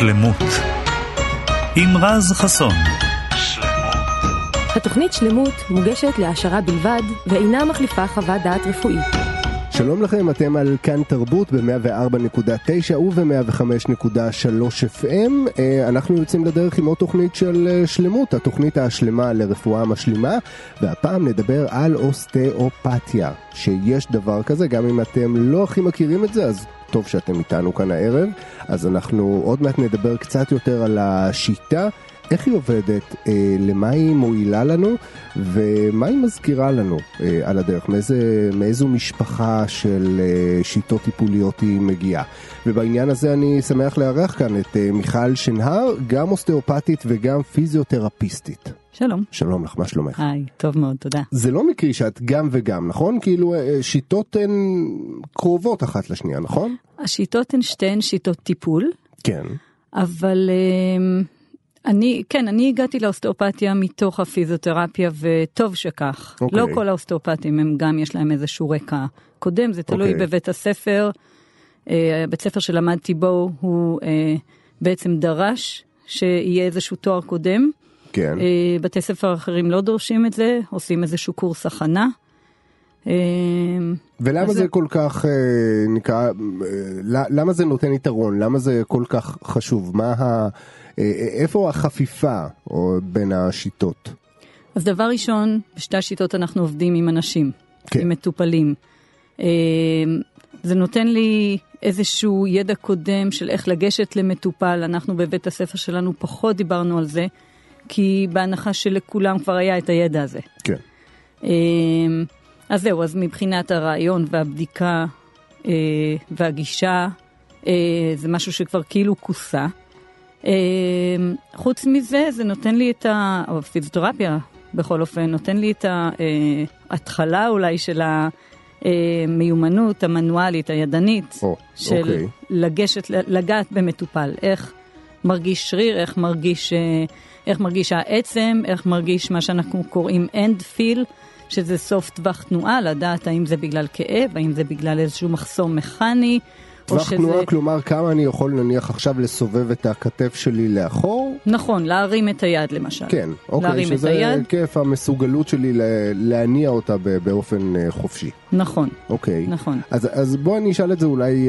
שלמות עם רז חסון. התוכנית שלמות מוגשת להשערה בלבד ואינה מחליפה חוות דעת רפואית. שלום לכם, אתם על כאן תרבות ב-104.9 וב-105.3 FM. אנחנו יוצאים לדרך עם עוד תוכנית של שלמות, התוכנית השלמה לרפואה משלימה, והפעם נדבר על אוסטאופתיה, שיש דבר כזה, גם אם אתם לא הכי מכירים את זה, אז טוב שאתם איתנו כאן הערב. אז אנחנו עוד מעט נדבר קצת יותר על השיטה, איך היא עובדת, למה היא מועילה לנו ומה היא מזכירה לנו על הדרך, מאיזו משפחה של שיטות טיפוליות היא מגיעה. ובעניין הזה אני שמח לארח כאן את מיכל שנהר, גם אוסטאופתית וגם פיזיותרפיסטית. שלום. שלום לך, מה שלומך? היי, טוב מאוד, תודה. זה לא מקרי שאת גם וגם, נכון? כאילו שיטות הן קרובות אחת לשנייה, נכון? השיטות הן שתיהן שיטות טיפול. כן. אבל אני הגעתי לאוסטאופתיה מתוך הפיזיותרפיה, וטוב שכך. Okay. לא כל האוסטאופתים, הם גם יש להם איזשהו רקע קודם, זה תלוי בבית הספר. בית ספר שלמדתי בו, הוא בעצם דרש שיהיה איזשהו תואר קודם. כן. בתי ספר אחרים לא דורשים את זה, עושים איזשהו קורס הכנה. ולמה זה כל כך, נקרא, למה זה נותן יתרון? למה זה כל כך חשוב? איפה החפיפה בין השיטות? אז דבר ראשון, בשתי השיטות אנחנו עובדים עם אנשים, עם מטופלים. זה נותן לי איזשהו ידע קודם של איך לגשת למטופל. אנחנו בבית הספר שלנו פחות דיברנו על זה, כי בהנחה שלכולם כבר היה את הידע הזה. כן. אז זהו, אז מבחינת הרעיון והבדיקה והגישה, זה משהו שכבר כאילו כוסה. חוץ מזה, זה נותן לי את הפיזיותרפיה, בכל אופן, נותן לי את ההתחלה אולי של המיומנות המנואלית, הידנית, של לגעת במטופל, איך מרגיש שריר, איך מרגיש העצם, איך מרגיש מה שאנחנו קוראים end feel, שזה סוף טווח תנועה, לדעת האם זה בגלל כאב, האם זה בגלל איזשהו מחסום מכני. טווח תנועה, כלומר, כמה אני יכול נניח עכשיו לסובב את הכתף שלי לאחור? נכון, להרים את היד למשל. כן, אוקיי, שזה כיף המסוגלות שלי להניע אותה באופן חופשי. נכון. אוקיי. נכון. אז בוא אני אשאל את זה אולי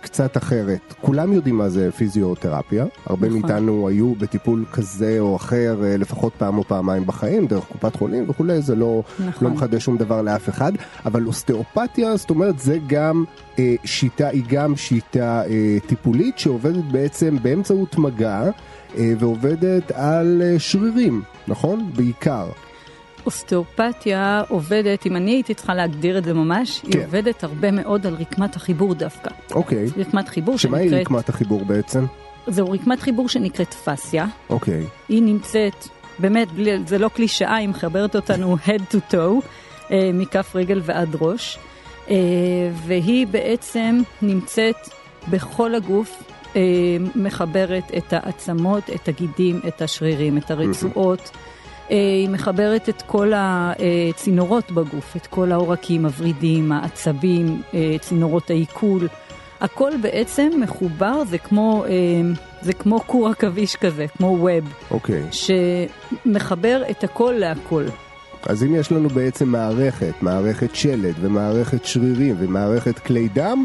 קצת אחרת. כולם יודעים מה זה פיזיותרפיה. הרבה מאיתנו היו בטיפול כזה או אחר, לפחות פעם או פעמיים בחיים, דרך קופת חולים וכולי, זה לא מחדש שום דבר לאף אחד. אבל אוסטאופתיה, זאת אומרת, זה גם שיטה, היא גם שיטה טיפולית שעובדת בעצם באמצעות מגע ועובדת על שרירים, נכון? בעיקר. אוסטאופתיה עובדת, אם אני הייתי צריכה להגדיר את זה ממש, כן. היא עובדת הרבה מאוד על רקמת החיבור דווקא. אוקיי. רקמת חיבור שמה שנקראת, היא רקמת החיבור בעצם? זהו רקמת חיבור שנקראת פסיה. אוקיי. היא נמצאת, באמת, בלי, זה לא קלישאה, היא מחברת אותנו head to toe, מכף רגל ועד ראש. והיא בעצם נמצאת בכל הגוף, מחברת את העצמות, את הגידים, את השרירים, את הרצועות. היא מחברת את כל הצינורות בגוף, את כל העורקים, הורידים, העצבים, צינורות העיכול. הכל בעצם מחובר, זה כמו קור עכביש כזה, כמו ווב. אוקיי. שמחבר את הכל להכל. אז אם יש לנו בעצם מערכת שלד ומערכת שרירים ומערכת כלי דם,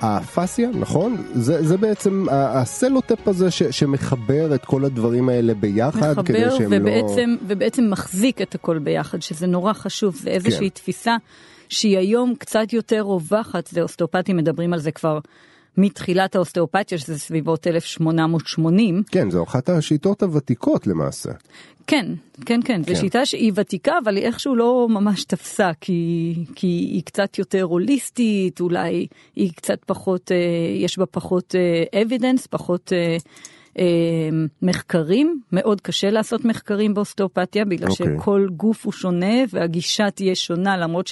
הפסיה, נכון? זה בעצם הסלוטפ הזה שמחבר את כל הדברים האלה ביחד. מחבר ובעצם מחזיק את הכל ביחד, שזה נורא חשוב, זה איזושהי תפיסה שהיא היום קצת יותר רווחת, זה אוסטאופתים מדברים על זה כבר מתחילת האוסטאופתיה, שזה סביבות 1880. כן, זו אחת השיטות הוותיקות למעשה. כן. זו שיטה שהיא ותיקה, אבל היא איכשהו לא ממש תפסה, כי היא קצת יותר הוליסטית, אולי היא קצת פחות, יש בה פחות evidence, פחות מחקרים. מאוד קשה לעשות מחקרים באוסטאופתיה, בגלל שכל גוף הוא שונה, והגישה תהיה שונה, למרות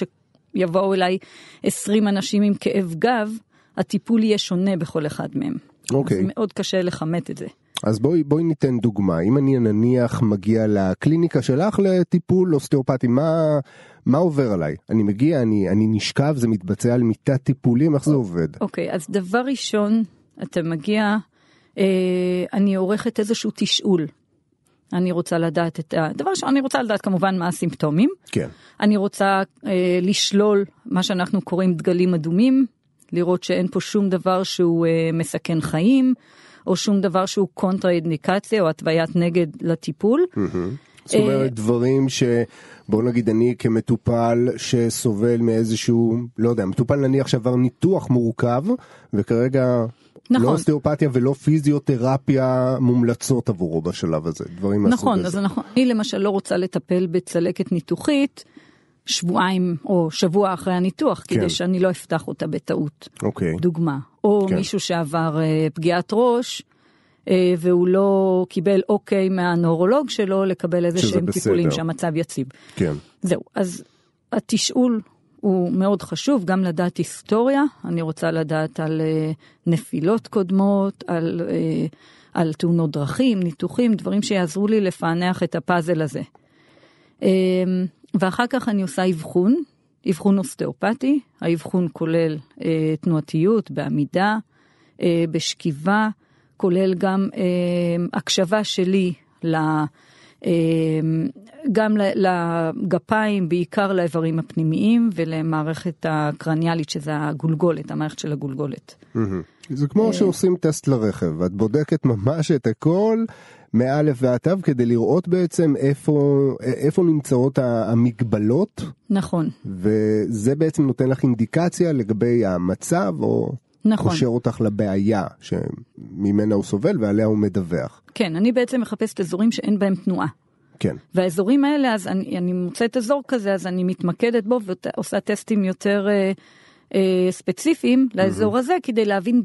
שיבואו אליי 20 אנשים עם כאב גב, הטיפול יהיה שונה בכל אחד מהם. אוקיי. אז מאוד קשה לחמת את זה. אז בואי ניתן דוגמה. אם אני נניח מגיע לקליניקה שלך לטיפול אוסטאופתי, מה עובר עליי? אני מגיע, אני נשכב, זה מתבצע על מיטת טיפולים, איך זה עובד? אוקיי, אז דבר ראשון, אתה מגיע אני עורכת איזשהו תשאול. אני רוצה לדעת את הדבר שאני רוצה לדעת כמובן מה הסימפטומים. כן. אני רוצה לשלול מה שאנחנו קוראים דגלים אדומים, לראות שאין פה שום דבר שהוא מסכן חיים, או שום דבר שהוא קונטרה-אינדיקציה, או התוויית נגד לטיפול. זאת אומרת, דברים שבואו נגיד אני כמטופל שסובל מאיזשהו, לא יודע, מטופל נניח שעבר ניתוח מורכב, וכרגע... נכון. לא אוסטאופתיה ולא פיזיותרפיה מומלצות עבורו בשלב הזה. דברים נכון, אז נכון. אני למשל לא רוצה לטפל בצלקת ניתוחית שבועיים או שבוע אחרי הניתוח, כן. כדי שאני לא אפתח אותה בטעות. אוקיי. דוגמה. או כן. מישהו שעבר פגיעת ראש והוא לא קיבל אוקיי מהנורולוג שלו לקבל איזה שהם טיפולים שהמצב יציב. כן. זהו. אז התשאול... הוא מאוד חשוב, גם לדעת היסטוריה, אני רוצה לדעת על נפילות קודמות, על תאונות דרכים, ניתוחים, דברים שיעזרו לי לפענח את הפאזל הזה. ואחר כך אני עושה אבחון, אבחון אוסטאופתי, האבחון כולל תנועתיות, בעמידה, בשכיבה, כולל גם הקשבה שלי גם לגפיים, בעיקר לאיברים הפנימיים ולמערכת הקרניאלית, שזה הגולגולת, המערכת של הגולגולת. זה כמו שעושים טסט לרכב, את בודקת ממש את הכל מאלף ועטב כדי לראות בעצם איפה נמצאות המגבלות. נכון. וזה בעצם נותן לך אינדיקציה לגבי המצב או... נכון. קושר אותך לבעיה שממנה הוא סובל ועליה הוא מדווח. כן, אני בעצם מחפשת אזורים שאין בהם תנועה. כן. והאזורים האלה, אז אני מוצאת אזור כזה, אז אני מתמקדת בו ועושה טסטים יותר ספציפיים לאזור הזה, כדי להבין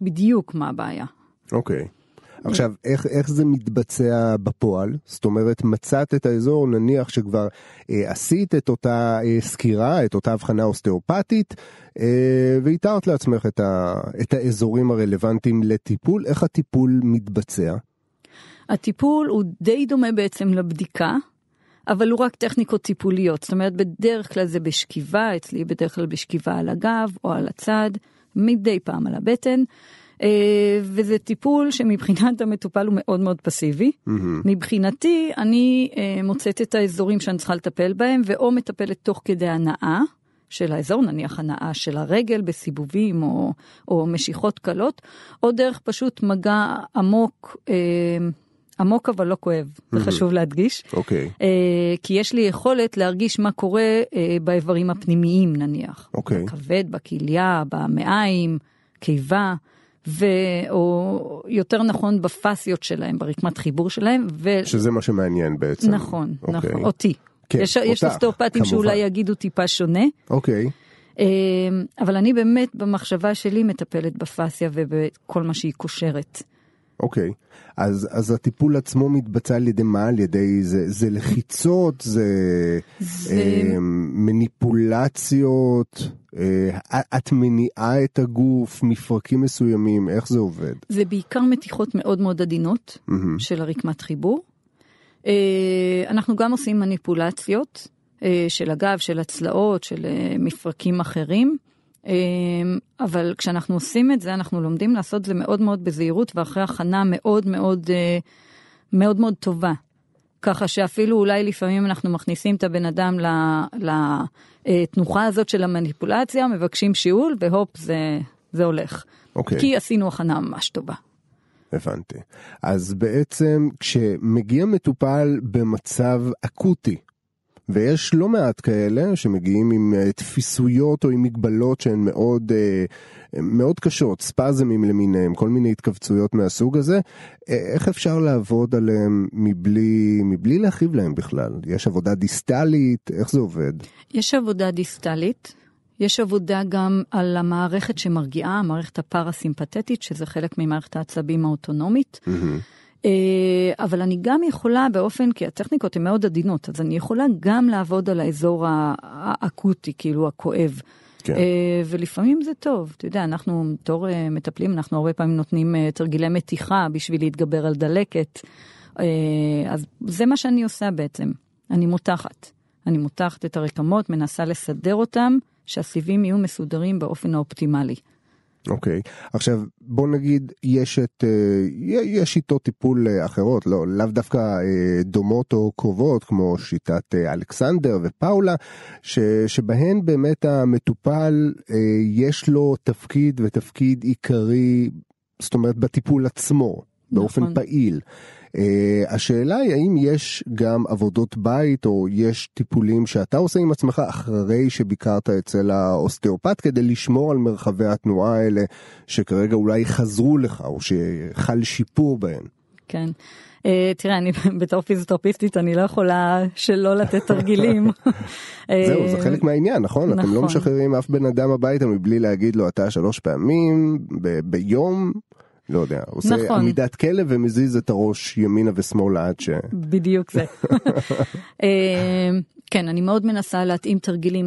בדיוק מה הבעיה. אוקיי. עכשיו, איך זה מתבצע בפועל? זאת אומרת, מצאת את האזור, נניח שכבר עשית את אותה סקירה, את אותה הבחנה אוסטאופתית, והתארת לעצמך את האזורים הרלוונטיים לטיפול. איך הטיפול מתבצע? הטיפול הוא די דומה בעצם לבדיקה, אבל הוא רק טכניקות טיפוליות. זאת אומרת, בדרך כלל זה בשכיבה, אצלי בדרך כלל בשכיבה על הגב או על הצד, מדי פעם על הבטן. וזה טיפול שמבחינת המטופל הוא מאוד מאוד פסיבי. מבחינתי אני מוצאת את האזורים שאני צריכה לטפל בהם, ואו מטפלת תוך כדי הנאה של האזור, נניח הנאה של הרגל בסיבובים או משיכות קלות, או דרך פשוט מגע עמוק, עמוק אבל לא כואב, זה חשוב להדגיש. אוקיי. כי יש לי יכולת להרגיש מה קורה באיברים הפנימיים נניח. אוקיי. בכבד, בכליה, במעיים, קיבה. או יותר נכון בפסיות שלהם, ברקמת חיבור שלהם. שזה מה שמעניין בעצם. נכון, נכון, אותי. יש אוסטאופטים שאולי יגידו טיפה שונה. אוקיי. אבל אני באמת במחשבה שלי מטפלת בפסיה ובכל מה שהיא קושרת. אוקיי. אז הטיפול עצמו מתבצע על ידי מה? על ידי זה לחיצות, זה מניפולציות, את מניעה את הגוף, מפרקים מסוימים, איך זה עובד? זה בעיקר מתיחות מאוד מאוד עדינות של הרקמת חיבור. אנחנו גם עושים מניפולציות של הגב, של הצלעות, של מפרקים אחרים. אבל כשאנחנו עושים את זה, אנחנו לומדים לעשות זה מאוד מאוד בזהירות ואחרי הכנה מאוד מאוד מאוד מאוד טובה, ככה שאפילו אולי לפעמים אנחנו מכניסים את הבן אדם לתנוחה הזאת של המניפולציה, מבקשים שיעול והופ, זה הולך. אוקיי. כי עשינו הכנה ממש טובה. הבנתי. אז בעצם כשמגיע מטופל במצב אקוטי, ויש לא מעט כאלה שמגיעים עם תפיסויות או עם מגבלות שהן מאוד, מאוד קשות, ספזמים למיניהם, כל מיני התכווצויות מהסוג הזה, איך אפשר לעבוד עליהם מבלי להכאיב להם בכלל? יש עבודה דיסטלית? איך זה עובד? יש עבודה דיסטלית, יש עבודה גם על המערכת שמרגיעה, המערכת הפרסימפתטית, שזה חלק ממערכת העצבים האוטונומית. אבל אני גם יכולה באופן, כי הטכניקות הן מאוד עדינות, אז אני יכולה גם לעבוד על האזור האקוטי, כאילו הכואב. כן. ולפעמים זה טוב. אתה יודע, אנחנו בתור מטפלים, אנחנו הרבה פעמים נותנים תרגילי מתיחה בשביל להתגבר על דלקת. אז זה מה שאני עושה בעצם. אני מותחת את הרקמות, מנסה לסדר אותם, שהסיבים יהיו מסודרים באופן האופטימלי. אוקיי, עכשיו בוא נגיד יש שיטות טיפול אחרות, לאו דווקא דומות או קרובות, כמו שיטת אלכסנדר ופאולה, שבהן באמת המטופל יש לו תפקיד ותפקיד עיקרי, זאת אומרת בטיפול עצמו, באופן נכון. פעיל. השאלה היא האם יש גם עבודות בית או יש טיפולים שאתה עושה עם עצמך אחרי שביקרת אצל האוסטאופת כדי לשמור על מרחבי התנועה האלה שכרגע אולי חזרו לך או שחל שיפור בהן. כן. תראה, אני בתור פיזיותרפיסטית, אני לא יכולה שלא לתת תרגילים. זהו, זה חלק מהעניין, נכון? אתם לא משחררים אף בן אדם הביתה מבלי להגיד לו, אתה 3 פעמים ביום, לא יודע, עושה עמידת כלב ומזיז את הראש ימינה ושמאלה עד ש... בדיוק זה. כן, אני מאוד מנסה להתאים תרגילים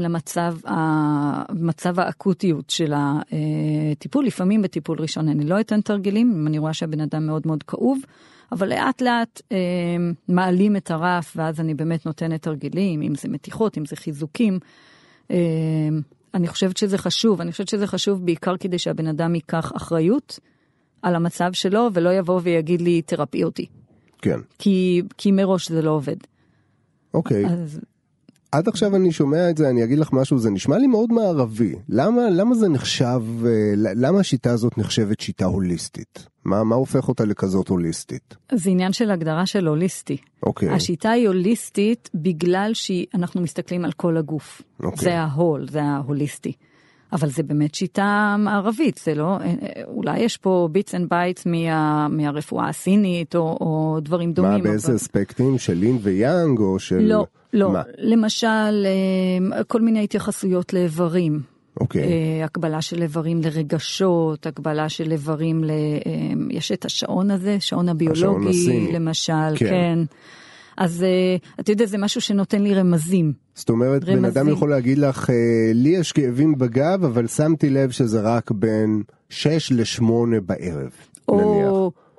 למצב האקוטיות של הטיפול. לפעמים בטיפול ראשון אני לא אתן תרגילים, אני רואה שהבן אדם מאוד מאוד כאוב, אבל לאט לאט מעלים את הרף, ואז אני באמת נותנת תרגילים, אם זה מתיחות, אם זה חיזוקים. אני חושבת שזה חשוב, בעיקר כדי שהבן אדם ייקח אחריות על המצב שלו, ולא יבוא ויגיד לי, תרפאי אותי. כן. כי מראש זה לא עובד. אוקיי. אז... עד עכשיו אני שומע את זה, אני אגיד לך משהו, זה נשמע לי מאוד מערבי. למה זה נחשב, למה השיטה הזאת נחשבת שיטה הוליסטית? מה הופך אותה לכזאת הוליסטית? זה עניין של הגדרה של הוליסטי. אוקיי. השיטה היא הוליסטית בגלל שאנחנו מסתכלים על כל הגוף. אוקיי. זה ההול, זה ההוליסטי. אבל זה באמת שיטה מערבית, זה לא, אולי יש פה ביטס אנד בייטס מהרפואה הסינית, או דברים דומים. מה, באיזה אספקטים של לין ויאנג, או של... לא, מה? למשל, כל מיני התייחסויות לאיברים. אוקיי. הקבלה של איברים לרגשות, הקבלה של איברים ל... יש את השעון הזה, שעון הביולוגי, הסיני. למשל, כן. כן. אז אתה יודע, זה משהו שנותן לי רמזים. זאת אומרת, בן אדם יכול להגיד לך, לי יש כאבים בגב, אבל שמתי לב שזה רק בין 6 ל-8 בערב, נניח.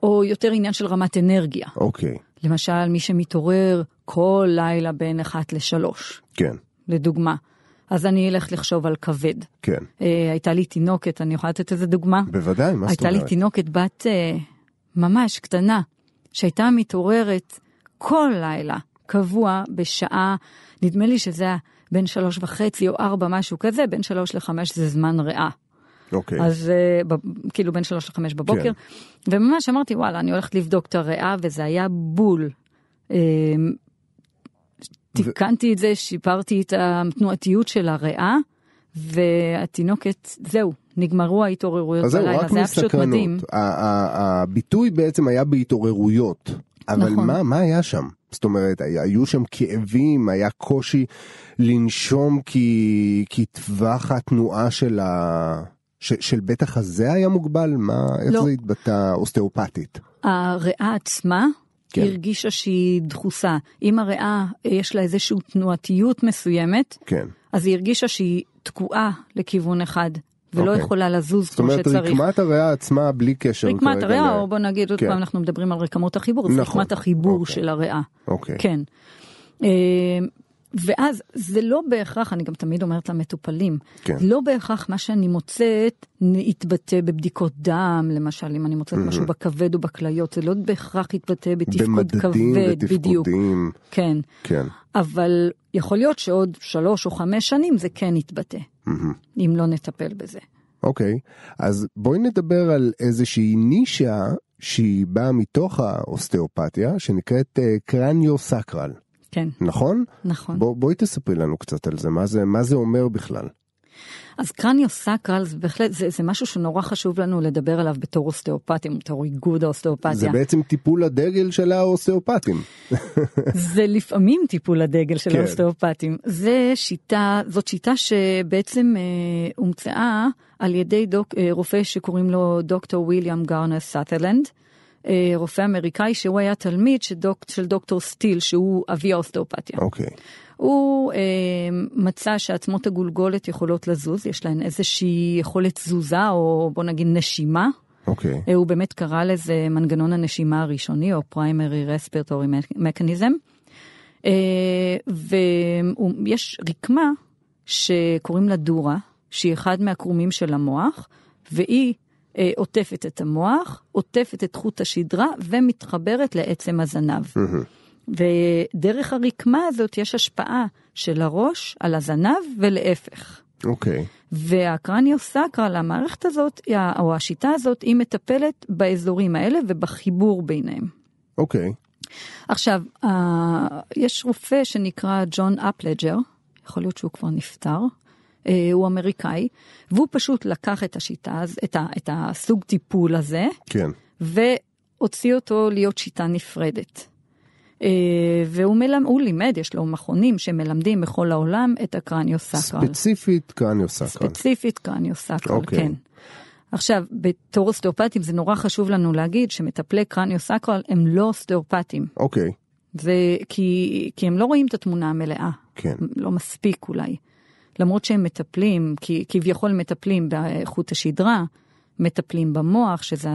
או יותר עניין של רמת אנרגיה. אוקיי. למשל, מי שמתעורר כל לילה בין 1 ל-3. כן. לדוגמה. אז אני אלך לחשוב על כבד. כן. הייתה לי תינוקת, אני יכולה לתת איזה דוגמה? בוודאי, מה זאת אומרת? הייתה לי תינוקת בת ממש קטנה, שהייתה מתעוררת... כל לילה, קבוע, בשעה, נדמה לי שזה בין 3.5 או 4, משהו כזה, בין 3 ל-5 זה זמן ריאה. אוקיי. אז כאילו בין 3 ל-5 בבוקר. כן. וממש אמרתי, וואלה, אני הולכת לבדוק את הריאה, וזה היה בול. תיקנתי את זה, שיפרתי את התנועתיות של הריאה, והתינוקת, זהו. נגמרו ההתעוררויות בלילה, זה היה פשוט מדהים. הביטוי בעצם היה בהתעוררויות. אבל נכון. מה היה שם? זאת אומרת, היו שם כאבים, היה קושי לנשום כי טווח התנועה של בית החזה היה מוגבל? איך לא. זה התבטא אוסטאופתית? הריאה עצמה כן. הרגישה שהיא דחוסה. אם הריאה יש לה איזושהי תנועתיות מסוימת, כן. אז היא הרגישה שהיא תקועה לכיוון אחד. ולא יכולה לזוז כמו שצריך. זאת אומרת, רקמת הריאה עצמה בלי קשר. רקמת הריאה, או בוא נגיד, עוד פעם אנחנו מדברים על רקמות החיבור, זה רקמת החיבור של הריאה. כן. ואז זה לא בהכרח, אני גם תמיד אומרת למטופלים, לא בהכרח מה שאני מוצאת, התבטא בבדיקות דם, למשל, אם אני מוצאת משהו בכבד או בכליות, זה לא בהכרח התבטא בתפקוד כבד, בדיוק. במדדים ותפקודים. כן. אבל יכול להיות שעוד 3 או 5 שנים זה כן התבטא. אם לא נטפל בזה. אוקיי, אז בואי נדבר על איזושהי נישה שהיא באה מתוך האוסטאופתיה, שנקראת קרניו-סקרל. כן. נכון? נכון. בואי תספרי לנו קצת על זה, מה זה אומר בכלל? אז קרניו-סקרל זה משהו שנורא חשוב לנו לדבר עליו בתור אוסטאופתים, בתור איגוד האוסטאופתיה. זה בעצם טיפול הדגל של האוסטאופתים. זה לפעמים טיפול הדגל של האוסטאופתים. זאת שיטה שבעצם הומצאה על ידי רופא שקוראים לו דוקטור ויליאם גארנר סאת'רלנד, רופא אמריקאי שהוא היה תלמיד של דוקטור סטיל, שהוא אבי האוסטאופתיה. אוקיי. הוא מצא שעצמות הגולגולת יכולות לזוז, יש להן איזושהי יכולת תזוזה, או בוא נגיד נשימה. אוקיי. הוא באמת קרא לזה מנגנון הנשימה הראשוני, או primary respiratory mechanism. ויש רקמה שקוראים לה דורה, שהיא אחד מהקרומים של המוח, והיא עוטפת את המוח, עוטפת את חוט השדרה ומתחברת לעצם הזנב. ודרך הרקמה הזאת יש השפעה של הראש על הזנב ולהפך. אוקיי. והקרניוסקרל, המערכת הזאת, או השיטה הזאת, היא מטפלת באזורים האלה ובחיבור ביניהם. אוקיי. עכשיו, יש רופא שנקרא ג'ון אפלג'ר, יכול להיות שהוא כבר נפטר, הוא אמריקאי, והוא פשוט לקח את השיטה, את הסוג טיפול הזה, כן. והוציא אותו להיות שיטה נפרדת. והוא לימד, יש לו מכונים שמלמדים בכל העולם את הקרניו-סקרל. ספציפית קרניו-סקרל. ספציפית קרניו-סקרל, כן. עכשיו, בתור אוסטאופטים זה נורא חשוב לנו להגיד שמטפלי קרניו-סקרל הם לא אוסטאופטים. אוקיי. כי הם לא רואים את התמונה המלאה. כן. לא מספיק אולי. למרות שהם מטפלים, כביכול מטפלים בחוט השדרה, מטפלים במוח, שזה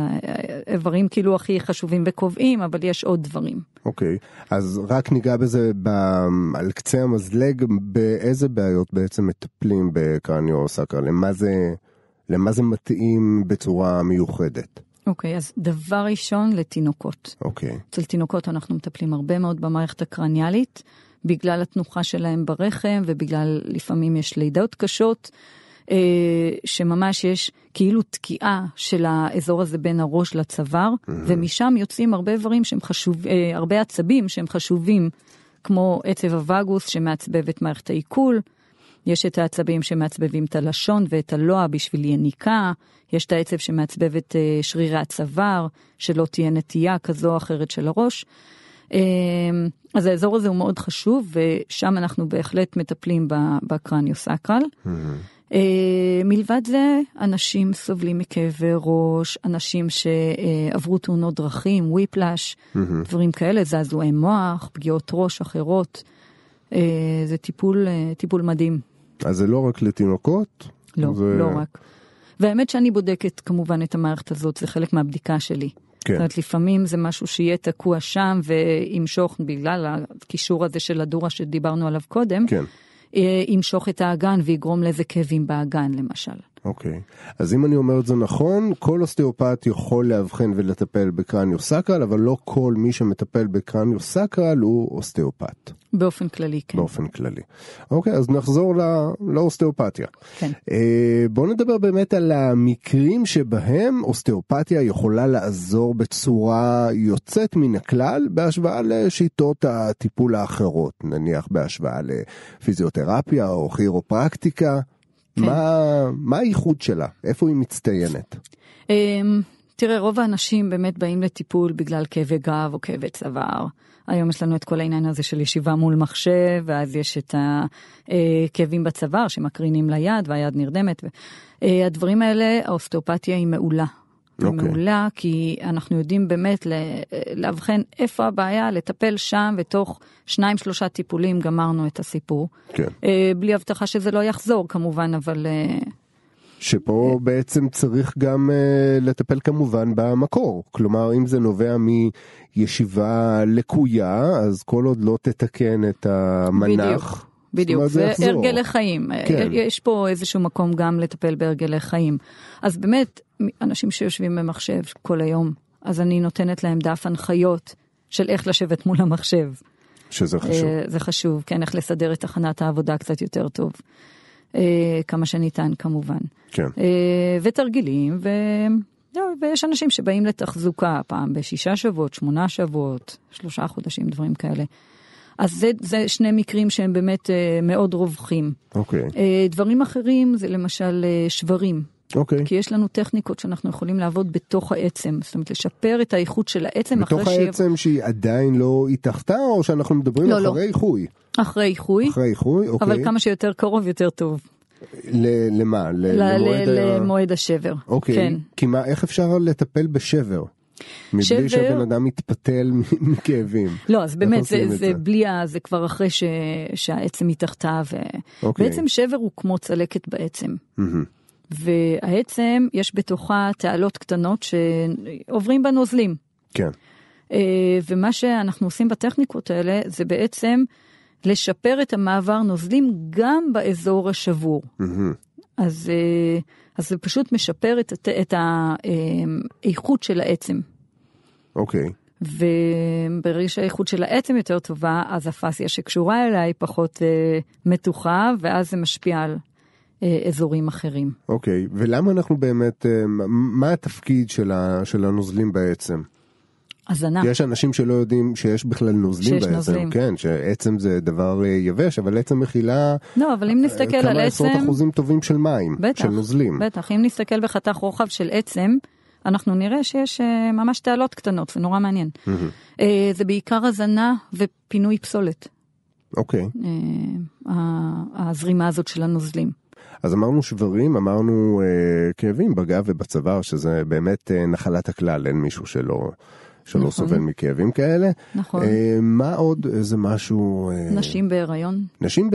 איברים כאילו הכי חשובים וקובעים, אבל יש עוד דברים. אוקיי, אז רק ניגע בזה על קצה המזלג, באיזה בעיות בעצם מטפלים בקרניו-סקרל? למה זה מתאים בצורה מיוחדת? אוקיי, אז דבר ראשון לתינוקות. אוקיי. אצל תינוקות אנחנו מטפלים הרבה מאוד במערכת הקרניאלית, בגלל התנוחה שלהם ברחם, ובגלל לפעמים יש לידות קשות, שממש יש כאילו תקיעה של האזור הזה בין הראש לצוואר, ומשם יוצאים הרבה דברים שהם חשובים, הרבה עצבים שהם חשובים, כמו עצב הווגוס שמעצבב את מערכת העיכול, יש את העצבים שמעצבבים את הלשון ואת הלוע בשביל יניקה, יש את העצב שמעצבב את שרירי הצוואר, שלא תהיה נטייה כזו או אחרת של הראש. אז האזור הזה הוא מאוד חשוב, ושם אנחנו בהחלט מטפלים בקרניו-סקרל. מלבד זה, אנשים סובלים מכאבי ראש, אנשים שעברו תאונות דרכים, וויפלש, דברים כאלה, זעזועי מוח, פגיעות ראש אחרות. זה טיפול מדהים. אז זה לא רק לתינוקות? לא רק. והאמת שאני בודקת כמובן את המערכת הזאת, זה חלק מהבדיקה שלי. זאת אומרת, לפעמים זה משהו שיהיה תקוע שם וימשוך, בגלל הקישור הזה של הדורה שדיברנו עליו קודם, ימשוך את האגן ויגרום לזה כאבים באגן, למשל. אוקיי. אז אם אני אומר את זה נכון, כל אוסטאופת יכול להבחן ולטפל בקרניו-סקרל, אבל לא כל מי שמטפל בקרניו-סקרל הוא אוסטאופת. באופן כללי, כן. באופן כללי. אוקיי, אז נחזור לאוסטאופתיה. כן. בואו נדבר באמת על המקרים שבהם אוסטאופתיה יכולה לעזור בצורה יוצאת מן הכלל, בהשוואה לשיטות הטיפול האחרות, נניח בהשוואה לפיזיותרפיה או כירופרקטיקה. כן. מה הייחוד שלה? איפה היא מצטיינת? תראה, רוב האנשים באמת באים לטיפול בגלל כאבי גב או כאבי צוואר. היום יש לנו את כל העניין הזה של ישיבה מול מחשב, ואז יש את הכאבים בצוואר שמקרינים ליד והיד נרדמת. הדברים האלה, האוסטאופתיה היא מעולה. Okay. היא מעולה כי אנחנו יודעים באמת להבחן איפה הבעיה, לטפל שם, ותוך 2-3 טיפולים גמרנו את הסיפור. כן. בלי הבטחה שזה לא יחזור כמובן, אבל... שפה בעצם צריך גם לטפל כמובן במקור. כלומר, אם זה נובע מישיבה לקויה, אז כל עוד לא תתקן את המנח. בדיוק, זה הרגלי חיים. כן. יש פה איזשהו מקום גם לטפל בהרגלי חיים. אז באמת, אנשים שיושבים במחשב כל היום, אז אני נותנת להם דף הנחיות של איך לשבת מול המחשב. שזה חשוב. זה חשוב, כן, איך לסדר את תחנת העבודה קצת יותר טוב. כמה שניתן כמובן. כן. ותרגילים, ויש אנשים שבאים לתחזוקה פעם ב6 שבועות, 8 שבועות, 3 חודשים, דברים כאלה. אז זה 2 מקרים שהם באמת מאוד רווחים. אוקיי. דברים אחרים זה למשל שברים. אוקיי. כי יש לנו טכניקות שאנחנו יכולים לעבוד בתוך העצם, זאת אומרת לשפר את האיכות של העצם אחרי שהיא... בתוך העצם שהיא עדיין לא התחתה, או שאנחנו מדברים אחרי איחוי? אחרי איחוי. אחרי איחוי, אוקיי. אבל כמה שיותר קרוב יותר טוב. למה? למועד השבר. אוקיי. כי מה, איך אפשר לטפל בשבר? מבלי שהבן אדם מתפתל מכאבים. לא, אז באמת, זה כבר אחרי שהעצם התחתה. בעצם שבר הוא כמו צלקת בעצם. והעצם יש בתוכה תעלות קטנות שעוברים בנוזלים. כן. ומה שאנחנו עושים בטכניקות האלה, זה בעצם לשפר את המעבר נוזלים גם באזור השבור. אז זה פשוט משפר את האיכות של העצם. אוקיי. וברגע שהאיכות של העצם יותר טובה, אז הפסיה שקשורה אליה היא פחות מתוחה, ואז זה משפיע על אזורים אחרים. אוקיי, ולמה אנחנו באמת, מה התפקיד של הנוזלים בעצם? הזנה. יש אנשים שלא יודעים שיש בכלל נוזלים בעצם. נוזלים. כן, שעצם זה דבר יבש, אבל עצם מכילה... לא, אבל אם נסתכל על עצם... כמה עשרות אחוזים טובים של מים, בטח, של נוזלים. בטח, אם נסתכל בחתך רוחב של עצם, אנחנו נראה שיש ממש תעלות קטנות, זה נורא מעניין. Mm-hmm. זה בעיקר הזנה ופינוי פסולת. אוקיי. הזרימה הזאת של הנוזלים. אז אמרנו שברים, אמרנו כאבים בגב ובצוואר, שזה באמת נחלת הכלל, אין מישהו שלא סובל מכאבים כאלה. נכון. מה עוד? איזה משהו... נשים בהיריון. נשים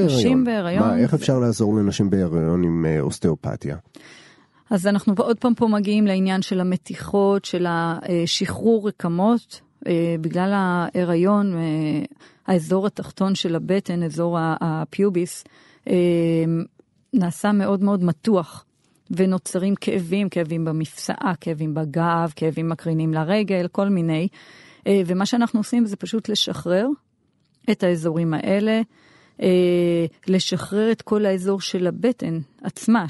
בהיריון. מה, איך אפשר לעזור לנשים בהיריון עם אוסטאופתיה? אז אנחנו עוד פעם פה מגיעים לעניין של המתיחות, של השחרור רקמות, בגלל ההיריון, האזור התחתון של הבטן, אזור הפיוביס, נעשה מאוד מאוד מתוח, ונוצרים כאבים, כאבים במפסעה, כאבים בגב, כאבים מקרינים לרגל, כל מיני. ומה שאנחנו עושים זה פשוט לשחרר את האזורים האלה, לשחרר את כל האזור של הבטן עצמה,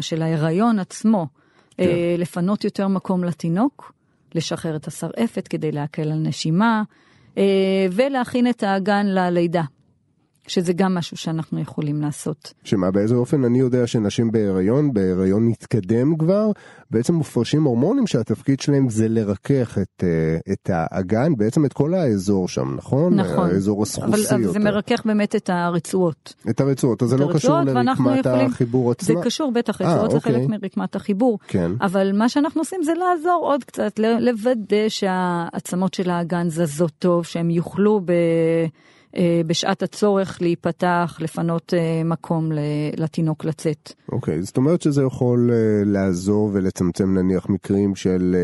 של ההיריון עצמו, לפנות יותר מקום לתינוק, לשחרר את השרעפת כדי להקל על נשימה, ולהכין את האגן ללידה. שזה גם משהו שאנחנו יכולים לעשות. שמה, באיזה אופן אני יודע שנשים בהיריון מתקדם כבר, בעצם מופרשים הורמונים שהתפקיד שלהם זה לרכך את האגן, בעצם את כל האזור שם, נכון? נכון. האזור הסחוסי. אבל זה מרכך באמת את הרצועות. את הרצועות, אז זה לא קשור לרקמת החיבור עצמה? זה קשור בטח, רצועות זה חלק מרקמת החיבור. כן. אבל מה שאנחנו עושים זה לעזור עוד קצת, לוודא שהעצמות של האגן זזות טוב, שהם יוכלו בשעת הצורך להיפתח, לפנות מקום לתינוק לצאת. אוקיי, זאת אומרת שזה יכול לעזור ולצמצם נניח מקרים של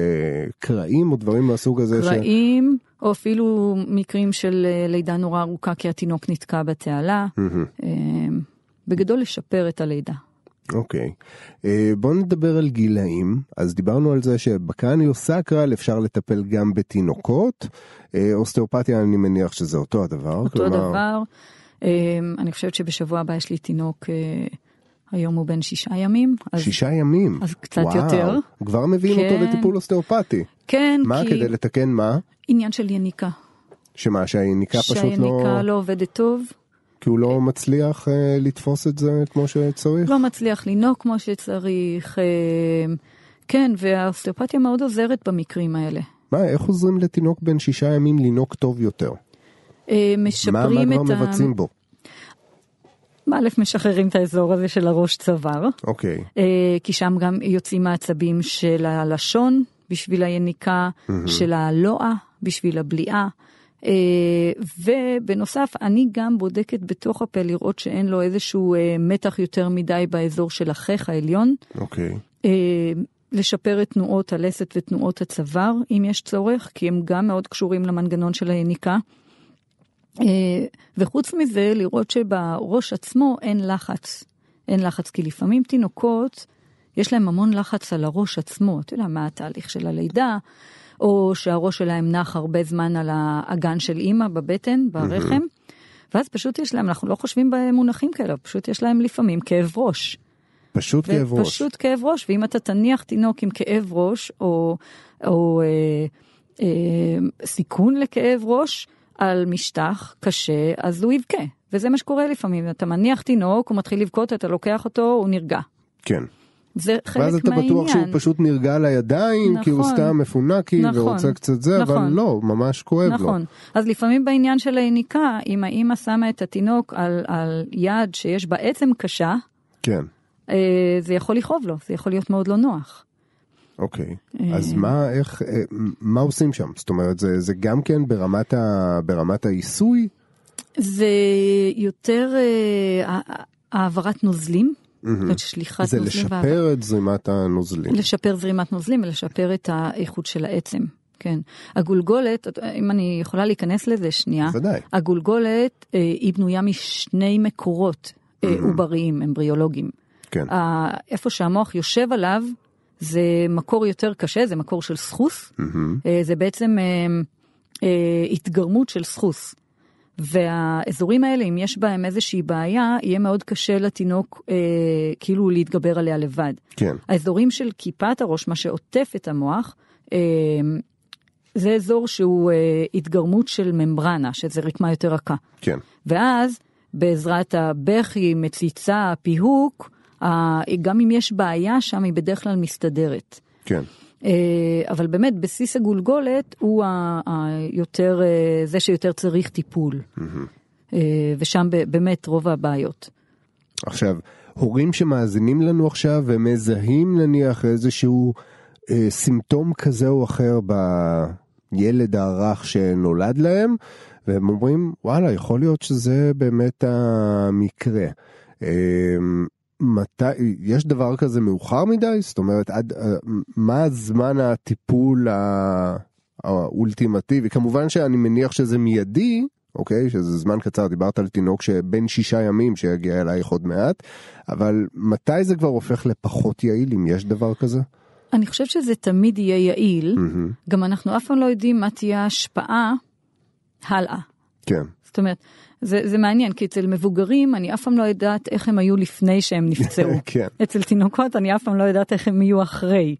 קרעים או דברים מהסוג הזה? קרעים או אפילו מקרים של לידה נורא ארוכה כי התינוק נתקע בתעלה. בגדול לשפר את הלידה. אוקיי. בואו נדבר על גילאים. אז דיברנו על זה שבקרניו-סקרל אפשר לטפל גם בתינוקות. אוסטאופתיה אני מניח שזה אותו הדבר. אותו דבר. אני חושבת שבשבוע הבא יש לי תינוק, היום הוא בן 6 ימים. 6 ימים? אז קצת יותר. כבר מביאים אותו לטיפול אוסטאופתי. כן. מה, כדי לתקן מה? עניין של יניקה. שמה, שהיניקה פשוט לא... שהיניקה לא עובדת טוב. כי הוא לא מצליח לתפוס את זה כמו שצריך? לא מצליח לינוק כמו שצריך. כן, והאוסטאופתיה מאוד עוזרת במקרים האלה. מה, איך עוזרים לתינוק בין 6 ימים לינוק טוב יותר? משפרים את ה... מה כבר מבצעים בו? א', משחררים את האזור הזה של הראש צוואר. אוקיי. כי שם גם יוצאים העצבים של הלשון, בשביל היניקה, של הלואה, בשביל הבליעה. ובנוסף אני גם בודקת בתוך הפה לראות שאין לו איזשהו מתח יותר מדי באזור של החך העליון. אוקיי. לשפר את תנועות הלסת ותנועות הצוואר אם יש צורך, כי הם גם מאוד קשורים למנגנון של היניקה. וחוץ מזה לראות שבראש עצמו אין לחץ. אין לחץ, כי לפעמים תינוקות יש להם המון לחץ על הראש עצמו. אתה יודע מה התהליך של הלידה? או שהראש שלהם נח הרבה זמן על האגן של אמא בבטן, ברחם, ואז פשוט יש להם, אנחנו לא חושבים במונחים כאלה, פשוט יש להם לפעמים כאב ראש. פשוט כאב ראש. פשוט כאב ראש, ואם אתה תניח תינוק עם כאב ראש, או סיכון לכאב ראש על משטח קשה, אז הוא יבכה. וזה מה שקורה לפעמים, אתה מניח תינוק, הוא מתחיל לבכות, אתה לוקח אותו, הוא נרגע. כן. ואז אתה בטוח שהוא פשוט נרגע על הידיים כי הוא סתם מפונקי ורוצה קצת זה, אבל לא, ממש כואב לו. אז לפעמים בעניין של היניקה, אם האמא שמה את התינוק על יד שיש בה עצם קשה, זה יכול לכאוב לו, זה יכול להיות מאוד לא נוח. אוקיי, אז מה עושים שם? זאת אומרת, זה גם כן ברמת העיסוי? זה יותר העברת נוזלים. זה לשפר את זרימת הנוזלים. לשפר זרימת נוזלים ולשפר את האיכות של העצם. כן. הגולגולת, אם אני יכולה להיכנס לזה שנייה, הגולגולת היא בנויה משני מקורות עובריים, אמבריולוגיים. כן. איפה שהמוח יושב עליו, זה מקור יותר קשה, זה מקור של סחוס, זה בעצם התגרמות של סחוס. והאזורים האלה, אם יש בהם איזושהי בעיה, יהיה מאוד קשה לתינוק כאילו להתגבר עליה לבד. כן. האזורים של כיפת הראש, מה שעוטף את המוח, זה אזור שהוא התגרמות של ממברנה, שזה רקמה יותר רכה. כן. ואז, בעזרת הבכי, מציצה, פיהוק, גם אם יש בעיה שם, היא בדרך כלל מסתדרת. כן. אבל באמת, בסיס הגולגולת הוא היותר, זה שיותר צריך טיפול. ושם באמת רוב הבעיות. עכשיו, הורים שמאזינים לנו עכשיו, ומזהים נניח איזשהו סימפטום כזה או אחר בילד הרך שנולד להם, והם אומרים, וואלה, יכול להיות שזה באמת המקרה. מתי, יש דבר כזה מאוחר מדי? זאת אומרת, מה זמן הטיפול האולטימטיבי? כמובן שאני מניח שזה מיידי, אוקיי, שזה זמן קצר, דיברת על תינוק שבין 6 ימים שיגיע אלייך עוד מעט, אבל מתי זה כבר הופך לפחות יעיל, אם יש דבר כזה? אני חושב שזה תמיד יהיה יעיל, גם אנחנו אף פעם לא יודעים מה תהיה ההשפעה הלאה. כן. זאת אומרת, זה מעניין, כי אצל מבוגרים אני אף פעם לא יודעת איך הם היו לפני שהם נפצעו. כן. אצל תינוקות אני אף פעם לא יודעת איך הם יהיו אחרי.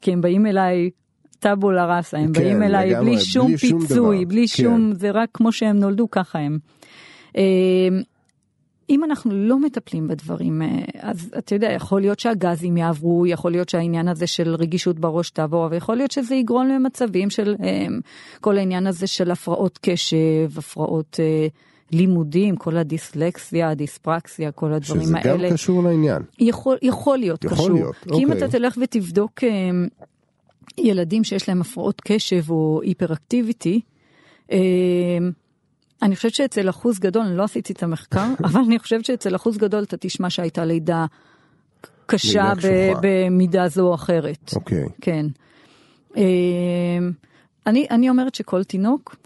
כי הם באים אליי טאבולה ראסה, הם באים אליי בלי שום פיצוי, בלי שום, זה רק כמו שהם נולדו, ככה הם. אם אנחנו לא מטפלים בדברים, אז אתה יודע, יכול להיות שהגזים יעברו, יכול להיות שהעניין הזה של רגישות בראש תעבור, ויכול להיות שזה יגרון למצבים של כל העניין הזה של הפרעות קשב, הפרעות לימודים, כל הדיסלקסיה, הדיספרקסיה, כל הדברים שזה האלה. שזה גם קשור לעניין. יכול להיות יכול קשור. להיות, כי אוקיי. אם אתה תלך ותבדוק ילדים שיש להם הפרעות קשב או היפראקטיביטי, אני חושבת שאצל אחוז גדול, אני לא עשיתי את המחקר, אבל אני חושבת שאצל אחוז גדול אתה תשמע שהייתה לידה קשה במידה זו או אחרת. אוקיי. כן. אני אומרת שכל תינוק,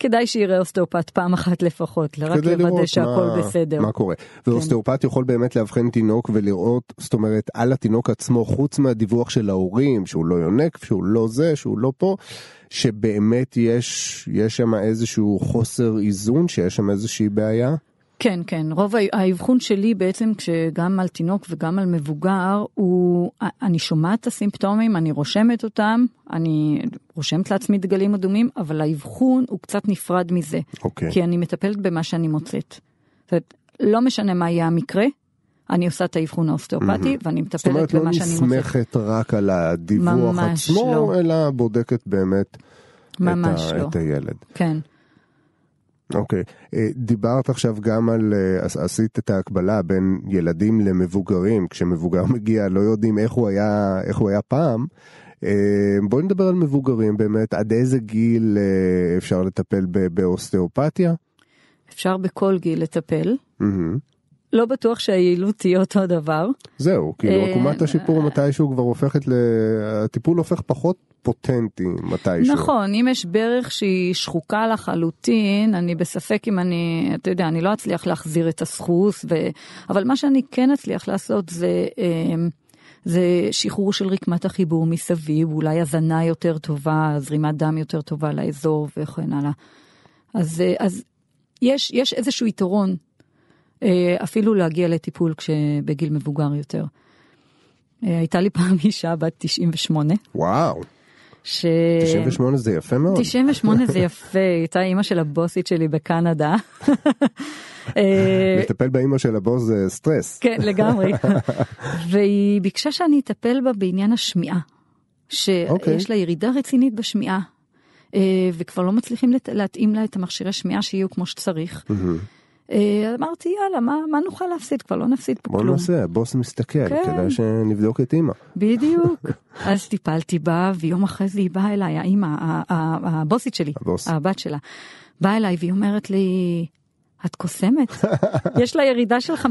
כדאי שיראה אוסטאופת פעם אחת לפחות, רק לוודא שהכל בסדר. מה קורה? ואוסטאופת יכול באמת לאבחן תינוק ולראות, זאת אומרת, על התינוק עצמו, חוץ מהדיווח של ההורים, שהוא לא יונק, שהוא לא זה, שהוא לא פה, שבאמת יש שם איזשהו חוסר איזון, שיש שם איזושהי בעיה? כן, כן. רוב האבחון שלי בעצם, כשגם על תינוק וגם על מבוגר, אני שומעת את הסימפטומים, אני רושמת אותם, אני רושמת לעצמי דגלים אדומים, אבל האבחון הוא קצת נפרד מזה. אוקיי. כי אני מטפלת במה שאני מוצאת. זאת אומרת, לא משנה מה יהיה המקרה, אני עושה את האבחון האוסטאופטי, ואני מטפלת במה שאני מוצאת. זאת אומרת, לא נסמכת רק על הדיווח עצמו, אלא בודקת באמת את הילד. כן. אוקיי, דיברת עכשיו גם על, עשית את ההקבלה בין ילדים למבוגרים, כשמבוגר מגיע לא יודעים איך הוא היה פעם, בואי נדבר על מבוגרים באמת, עד איזה גיל אפשר לטפל באוסטאופתיה? אפשר בכל גיל לטפל, לא בטוח שהיעילות תהיה אותו דבר. זהו, כאילו עקומת השיפור מתישהו כבר הופכת, הטיפול הופך פחות פוטנטי מתישהו. נכון, אם יש ברך שהיא שחוקה לחלוטין, אני בספק אם אתה יודע, אני לא אצליח להחזיר את הסחוס, אבל מה שאני כן אצליח לעשות זה שחרור של רקמת החיבור מסביב, אולי הזנה יותר טובה, זרימת דם יותר טובה לאזור וכן הלאה. אז יש איזשהו יתרון, אפילו להגיע לטיפול כשבגיל מבוגר יותר. הייתה לי פעם אישה בת 98. וואו. 98 זה יפה מאוד. 98 זה יפה. הייתה אימא של הבוסית שלי בקנדה. לטפל באימא של הבוס זה סטרס. כן, לגמרי. והיא ביקשה שאני אטפל בה בעניין השמיעה. שיש לה ירידה רצינית בשמיעה. וכבר לא מצליחים להתאים לה את המכשירי שמיעה שיהיו כמו שצריך. אמרתי, יאללה, מה נוכל להפסיד? כבר לא נפסיד פה כלום. בוא נעשה, הבוס מסתכל, כדאי שנבדוק את אמא. בדיוק. אז טיפלתי בה, ויום אחרי זה היא באה אליי, האמא, הבוסית שלי, הבת שלה, באה אליי והיא אומרת לי, את קוסמת? יש לה ירידה של 5%,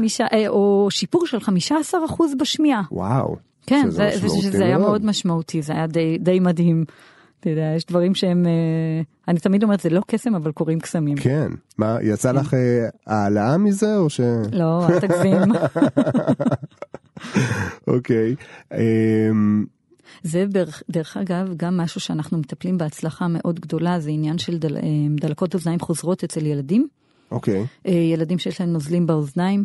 או שיפור של 15% בשמיעה. וואו. כן, זה היה מאוד משמעותי, זה היה די מדהים. אתה יודע, יש דברים שהם, אני תמיד אומרת, זה לא קסם, אבל קוראים קסמים. כן. מה, יצא לך העלאה מזה, או ש... לא, אל תגזים. אוקיי. זה דרך אגב גם משהו שאנחנו מטפלים בהצלחה מאוד גדולה, זה עניין של דלקות אוזניים חוזרות אצל ילדים. אוקיי. ילדים שיש להם נוזלים באוזניים.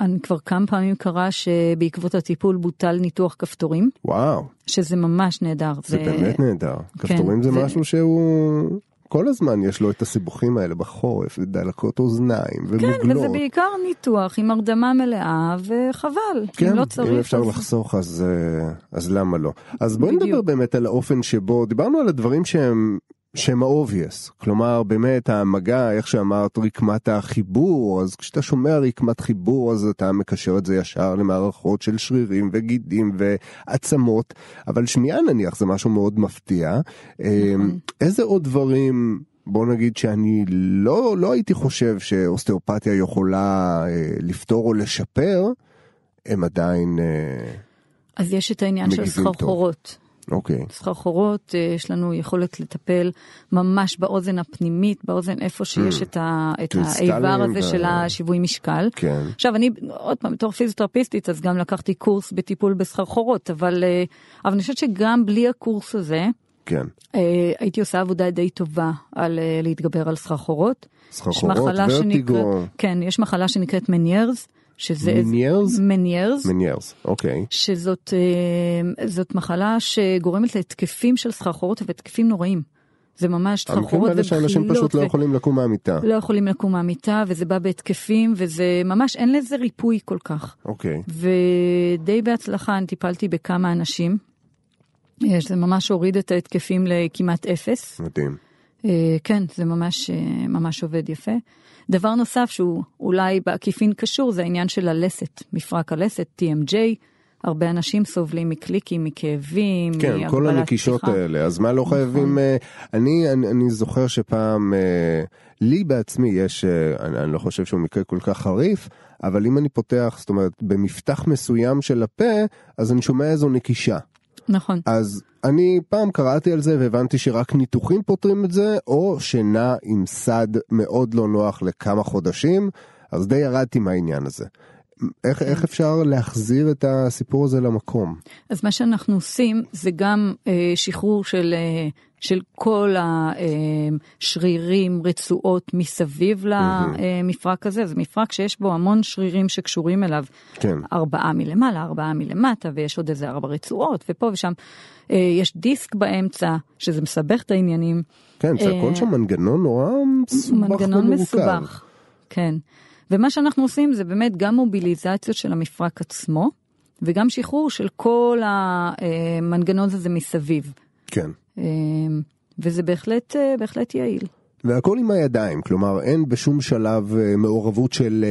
אני כבר כמה פעמים קרה שבעקבות הטיפול בוטל ניתוח כפתורים. וואו. שזה ממש נהדר. זה באמת נהדר. כפתורים זה משהו שהוא... כל הזמן יש לו את הסיבוכים האלה בחורף, דלקות אוזניים ומוגלות. כן, וזה בעיקר ניתוח עם הרדמה מלאה, וחבל. כן, אם לא צריך, אם אפשר לחסוך, אז למה לא? אז בואו נדבר באמת על האופן שבו, דיברנו על הדברים שהם ה-obvious, כלומר באמת המגע, איך שאמרת, רקמת החיבור, אז כשאתה שומע רקמת חיבור, אז אתה מקשר את זה ישר למערכות של שרירים וגידים ועצמות, אבל שמיעה נניח זה משהו מאוד מפתיע. איזה עוד דברים, בוא נגיד שאני לא הייתי חושב שאוסטאופתיה יכולה לפתור או לשפר, הם עדיין אז יש את העניין של סחרחורות. אוקיי. סחרחורות, יש לנו יכולת לטפל ממש באוזן הפנימית, באוזן איפה שיש את האיבר הזה של השיווי משקל. כן. עכשיו, אני עוד פעם, בתור פיזיותרפיסטית, אז גם לקחתי קורס בטיפול בסחרחורות, אבל אני חושבת שגם בלי הקורס הזה, כן. הייתי עושה עבודה די טובה על להתגבר על סחרחורות. סחרחורות ורטיגו. כן, יש מחלה שנקראת מניירס. מניירס, אוקיי. שזאת מחלה שגורמת להתקפים של סחרחורות והתקפים נוראים. זה ממש סחרחורות ובחילות. המקרים האלה שאנשים פשוט לא יכולים לקום מהמיטה. לא יכולים לקום מהמיטה, וזה בא בהתקפים, וזה ממש, אין לזה ריפוי כל כך. אוקיי. ודי בהצלחה, אני טיפלתי בכמה אנשים. זה ממש הוריד את ההתקפים לכמעט 0. מדהים. כן, זה ממש עובד יפה. דבר נוסף שהוא אולי בעקיפין קשור, זה העניין של הלסת, מפרק הלסת, TMJ, הרבה אנשים סובלים מקליקים, מכאבים, כן, כל הנקישות האלה, אז מה לא חייבים, אני זוכר שפעם, לי בעצמי יש, אני לא חושב שהוא מקרה כל כך חריף, אבל אם אני פותח, זאת אומרת, במפתח מסוים של הפה, אז אני שומע איזו נקישה. נכון. אז אני פעם קראתי על זה והבנתי שרק ניתוחים פותרים את זה, או שינה עם סד מאוד לא נוח לכמה חודשים, אז די ירדתי מהעניין הזה. איך אפשר להחזיר את הסיפור הזה למקום? אז מה שאנחנו עושים זה גם שחרור של כל השרירים, רצועות מסביב למפרק הזה. זה מפרק שיש בו המון שרירים שקשורים אליו. כן. 4 מלמעלה, 4 מלמטה, ויש עוד איזה 4 רצועות, ופה ושם. יש דיסק באמצע, שזה מסבך את העניינים. כן, זה הכל שם מנגנון נורא מסובך. מנגנון מסובך, כן. ומה שאנחנו עושים זה באמת גם מוביליזציות של המפרק עצמו, וגם שחרור של כל המנגנון הזה מסביב. כן. וזה בהחלט יעיל. והכל עם הידיים, כלומר אין בשום שלב מעורבות של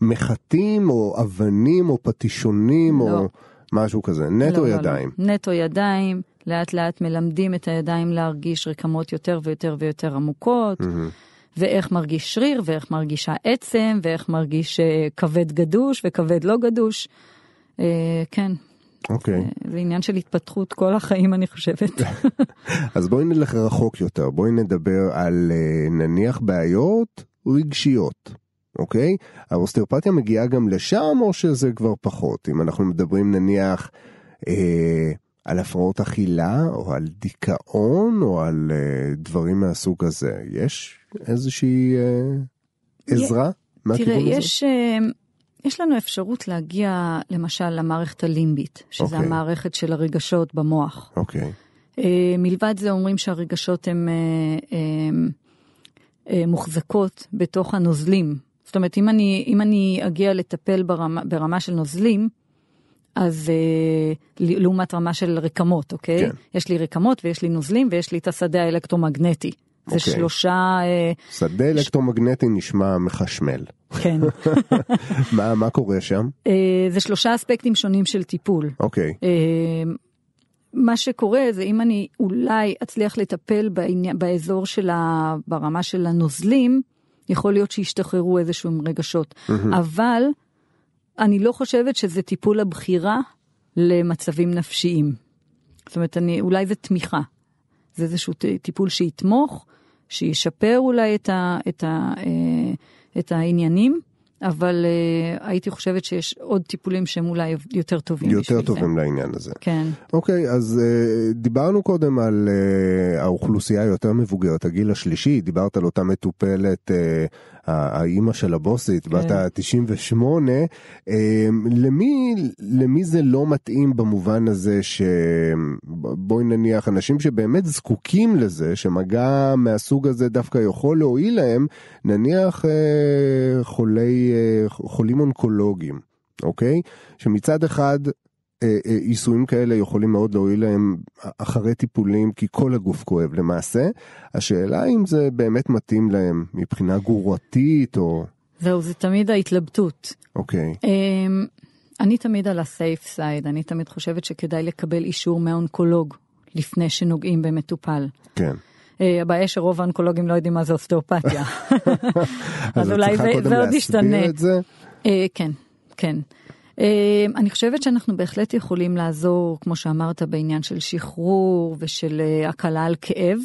מחטים או אבנים או פטישונים לא. או משהו כזה, נטו לא, ידיים. לא. נטו ידיים, לאט לאט מלמדים את הידיים להרגיש רקמות יותר ויותר ויותר עמוקות. ואיך מרגיש שריר, ואיך מרגישה עצם, ואיך מרגיש כבד גדוש וכבד לא גדוש. כן. אוקיי. זה עניין של התפתחות כל החיים, אני חושבת. אז בואי נלך רחוק יותר. בואי נדבר על נניח בעיות רגשיות. אוקיי? האוסטאופתיה מגיעה גם לשם, או שזה כבר פחות? אם אנחנו מדברים נניח על הפרעות אכילה, או על דיכאון, או על דברים מהסוג הזה. יש איזושהי עזרה מהכיוון הזה? תראה, יש לנו אפשרות להגיע, למשל, למערכת הלימבית, שזה המערכת של הרגשות במוח. אוקיי. מלבד זה אומרים שהרגשות הן מוחזקות בתוך הנוזלים. זאת אומרת, אם אני אגיע לטפל ברמה של נוזלים, אז לעומת רמה של רקמות, אוקיי? כן. יש לי רקמות ויש לי נוזלים ויש לי את השדה האלקטרומגנטי. אוקיי. זה 3... שדה אלקטרומגנטי נשמע מחשמל. כן. מה קורה שם? זה 3 אספקטים שונים של טיפול. אוקיי. מה שקורה זה אם אני אולי אצליח לטפל באזור ברמה של הנוזלים, יכול להיות שישתחררו איזשהם רגשות. אבל אני לא חושבת שזה טיפול הבחירה למצבים נפשיים. זאת אומרת, אולי זה תמיכה. זה איזשהו טיפול שיתמוך, שישפר אולי את העניינים, אבל הייתי חושבת שיש עוד טיפולים שהם אולי יותר טובים. יותר טובים לעניין הזה. כן. אוקיי, אז דיברנו קודם על האוכלוסייה יותר מבוגרת, הגיל השלישי, דיברת על אותה מטופלת, האימא של הבוסית, בת ה-98, למי זה לא מתאים במובן הזה שבואי נניח אנשים שבאמת זקוקים לזה, שמגע מהסוג הזה דווקא יכול להועיל להם, נניח חולים אונקולוגיים, אוקיי? שמצד אחד עיסויים כאלה יכולים מאוד להועיל להם אחרי טיפולים, כי כל הגוף כואב למעשה. השאלה אם זה באמת מתאים להם מבחינה גורתית או... זהו, זה תמיד ההתלבטות. אוקיי. אני תמיד על הסייף סייד, אני תמיד חושבת שכדאי לקבל אישור מהאונקולוג לפני שנוגעים במטופל. כן. הבעיה שרוב האונקולוגים לא יודעים מה זה אוסטאופתיה. אז אולי זה עוד ישתנה. כן, כן. אני חושבת שאנחנו בהחלט יכולים לעזור, כמו שאמרת, בעניין של שחרור ושל הקלה על כאב,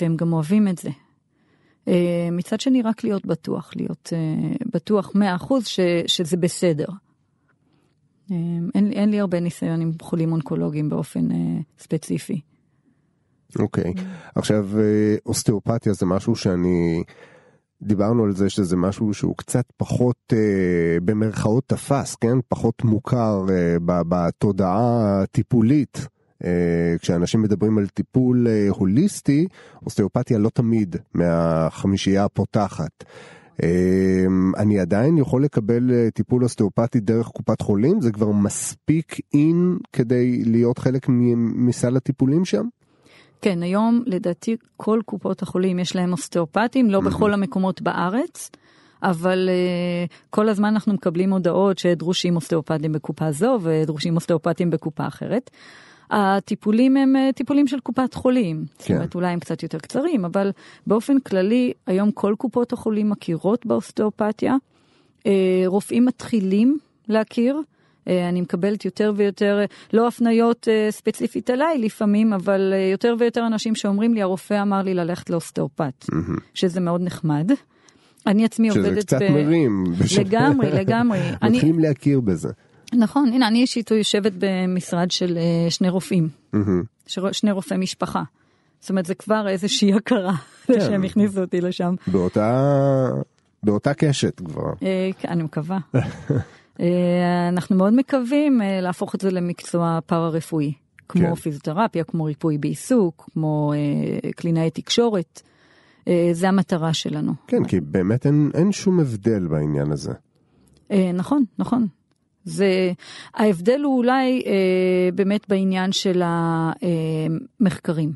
והם גם אוהבים את זה. מצד שני, רק להיות בטוח, להיות בטוח 100% שזה בסדר. אין לי הרבה ניסיון עם חולים אונקולוגיים באופן ספציפי. אוקיי. עכשיו, אוסטאופתיה זה משהו שאני... דיברנו על זה שזה משהו שהוא קצת פחות במרכאות תפס, כן? פחות מוכר בתודעה הטיפולית. כשאנשים מדברים על טיפול הוליסטי, אוסטאופתיה לא תמיד מהחמישייה הפותחת. אני עדיין יכול לקבל טיפול אוסטאופתי דרך קופת חולים? זה כבר מספיק אין כדי להיות חלק מסל הטיפולים שם? כן, היום לדעתי כל קופות החולים יש להם אוסטאופטים, לא בכל המקומות בארץ, אבל כל הזמן אנחנו מקבלים הודעות שדרושים אוסטאופטים בקופה זו ודרושים אוסטאופטים בקופה אחרת. הטיפולים הם טיפולים של קופת חולים, כן. זאת אומרת אולי הם קצת יותר קצרים, אבל באופן כללי היום כל קופות החולים מכירות באוסטאופתיה, רופאים מתחילים להכיר, אני מקבלת יותר ויותר, לא הפניות ספציפית עליי לפעמים, אבל יותר ויותר אנשים שאומרים לי, הרופא אמר לי ללכת לאוסטאופת, שזה מאוד נחמד. אני עצמי עובדת... שזה קצת מרים. לגמרי, לגמרי. מתחילים להכיר בזה. נכון, הנה, אני אישית יושבת במשרד של שני רופאים, שני רופאי משפחה. זאת אומרת, זה כבר איזושהי הכרה, שהם הכניסו אותי לשם. באותה קשת כבר. אני מקווה. אנחנו מאוד מקווים להפוך את זה למקצוע פארה-רפואי, כמו פיזיותרפיה, כמו ריפוי בעיסוק, כמו קלינאי תקשורת. זה המטרה שלנו. כן, כי באמת אין שום הבדל בעניין הזה. נכון, נכון. ההבדל הוא אולי באמת בעניין של המחקרים,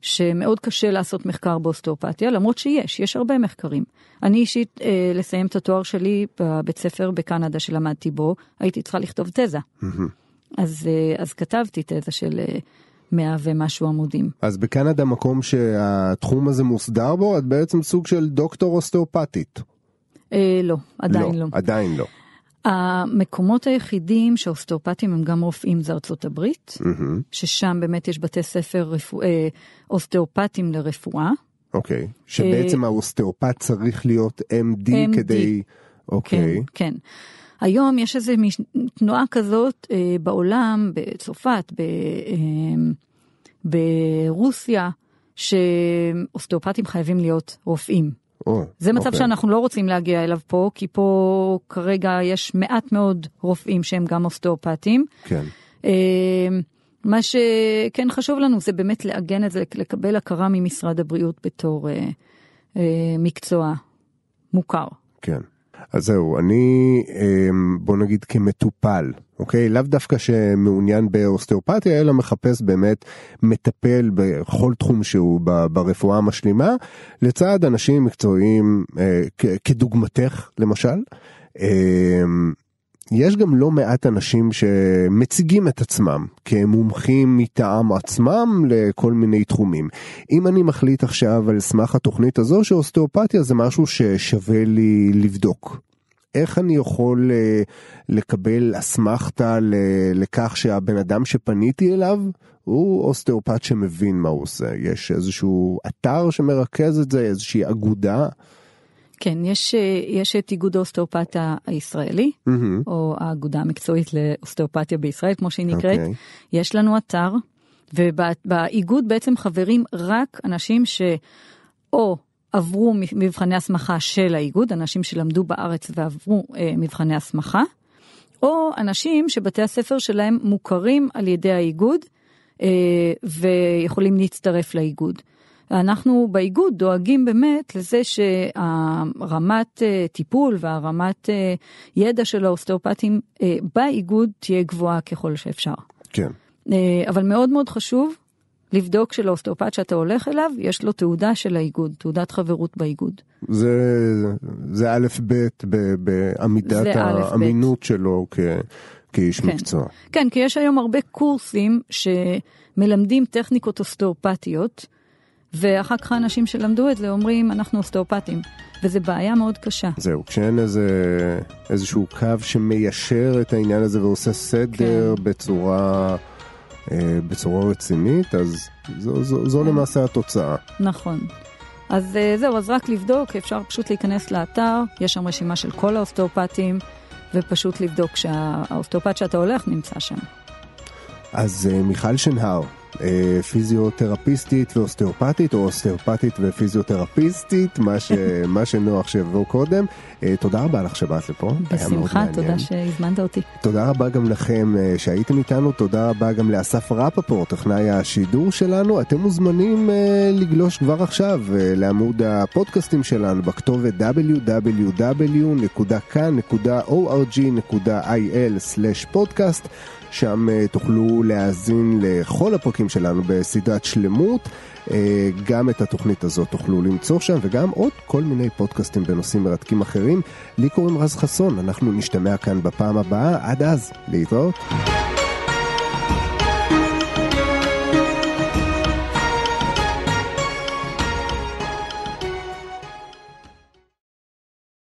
שמאוד קשה לעשות מחקר באוסטאופתיה, למרות שיש הרבה מחקרים. אני אישית, לסיים את התואר שלי בבית ספר בקנדה שלמדתי בו, הייתי צריכה לכתוב תזה. אז כתבתי תזה של 100 ומשהו עמודים. אז בקנדה מקום שהתחום הזה מוסדר בו, את בעצם סוג של דוקטור אוסטאופתית. לא, עדיין לא. עדיין לא. המקומות היחידים שאוסטאופטים הם גם רופאים זה ארצות הברית, ששם באמת יש בתי ספר אוסטאופטים לרפואה. אוקיי, שבעצם האוסטאופט צריך להיות MD כדי... אוקיי. כן, היום יש איזו תנועה כזאת בעולם, בצרפת, ברוסיה, שאוסטאופטים חייבים להיות רופאים. זה מצב שאנחנו לא רוצים להגיע אליו פה, כי פה כרגע יש מעט מאוד רופאים שהם גם אוסטאופטים. מה שכן חשוב לנו זה באמת לעגן את זה, לקבל הכרה ממשרד הבריאות בתור מקצוע מוכר. כן. אז זהו, אני, בוא נגיד כמטופל, אוקיי? לאו דווקא שמעוניין באוסטאופתיה, אלא מחפש באמת מטפל בכל תחום שהוא ברפואה המשלימה, לצד אנשים מקצועיים כדוגמתך, למשל. יש גם לא מעט אנשים שמציגים את עצמם כמומחים מטעם עצמם לכל מיני תחומים. אם אני מחליט עכשיו על סמך התוכנית הזו שאוסטאופתיה זה משהו ששווה לי לבדוק, איך אני יכול לקבל אסמכתה לכך שהבן אדם שפניתי אליו הוא אוסטאופת שמבין מה הוא עושה? יש איזשהו אתר שמרכז את זה, איזושהי אגודה? כן, יש את איגוד האוסטאופתיה הישראלי, או האגודה המקצועית לאוסטאופתיה בישראל, כמו שהיא נקראת. יש לנו אתר, ובאיגוד בעצם חברים רק אנשים שאו עברו מבחני הסמכה של האיגוד, אנשים שלמדו בארץ ועברו מבחני הסמכה, או אנשים שבתי הספר שלהם מוכרים על ידי האיגוד, ויכולים להצטרף לאיגוד. אנחנו באיגוד דואגים באמת לזה שהרמת טיפול והרמת ידע של האוסטאופטים באיגוד תהיה גבוהה ככל שאפשר. כן. אבל מאוד מאוד חשוב לבדוק שלאוסטאופט שאתה הולך אליו, יש לו תעודה של האיגוד, תעודת חברות באיגוד. זה א' ב' בעמידת האמינות שלו כאיש מקצוע. כן, כי יש היום הרבה קורסים שמלמדים טכניקות אוסטאופטיות, ואחר כך אנשים שלמדו את זה אומרים, אנחנו אוסטאופטים. וזו בעיה מאוד קשה. זהו, כשאין איזשהו קו שמיישר את העניין הזה ועושה סדר בצורה רצינית, אז זו למעשה התוצאה. נכון. אז זהו, אז רק לבדוק, אפשר פשוט להיכנס לאתר, יש שם רשימה של כל האוסטאופטים, ופשוט לבדוק שהאוסטאופט שאתה הולך נמצא שם. אז מיכל שנהר, פיזיותרפיסטית ואוסטאופתית, או אוסטאופתית ופיזיותרפיסטית, מה שנוח שיבוא קודם. תודה רבה לך שבאת לפה. בשמחה, תודה שהזמנת אותי. תודה רבה גם לכם שהייתם איתנו, תודה רבה גם לאסף רפפורט, טכנאי השידור שלנו. אתם מוזמנים לגלוש כבר עכשיו לעמוד הפודקאסטים שלנו בכתובת www.kan.org.il/podcast. שם תוכלו להאזין לכל הפרקים שלנו בסדרת שלמות, גם את התוכנית הזאת תוכלו למצוא שם, וגם עוד כל מיני פודקאסטים בנושאים מרתקים אחרים. לי קוראים רז חסון, אנחנו נשתמע כאן בפעם הבאה, עד אז, להתראות.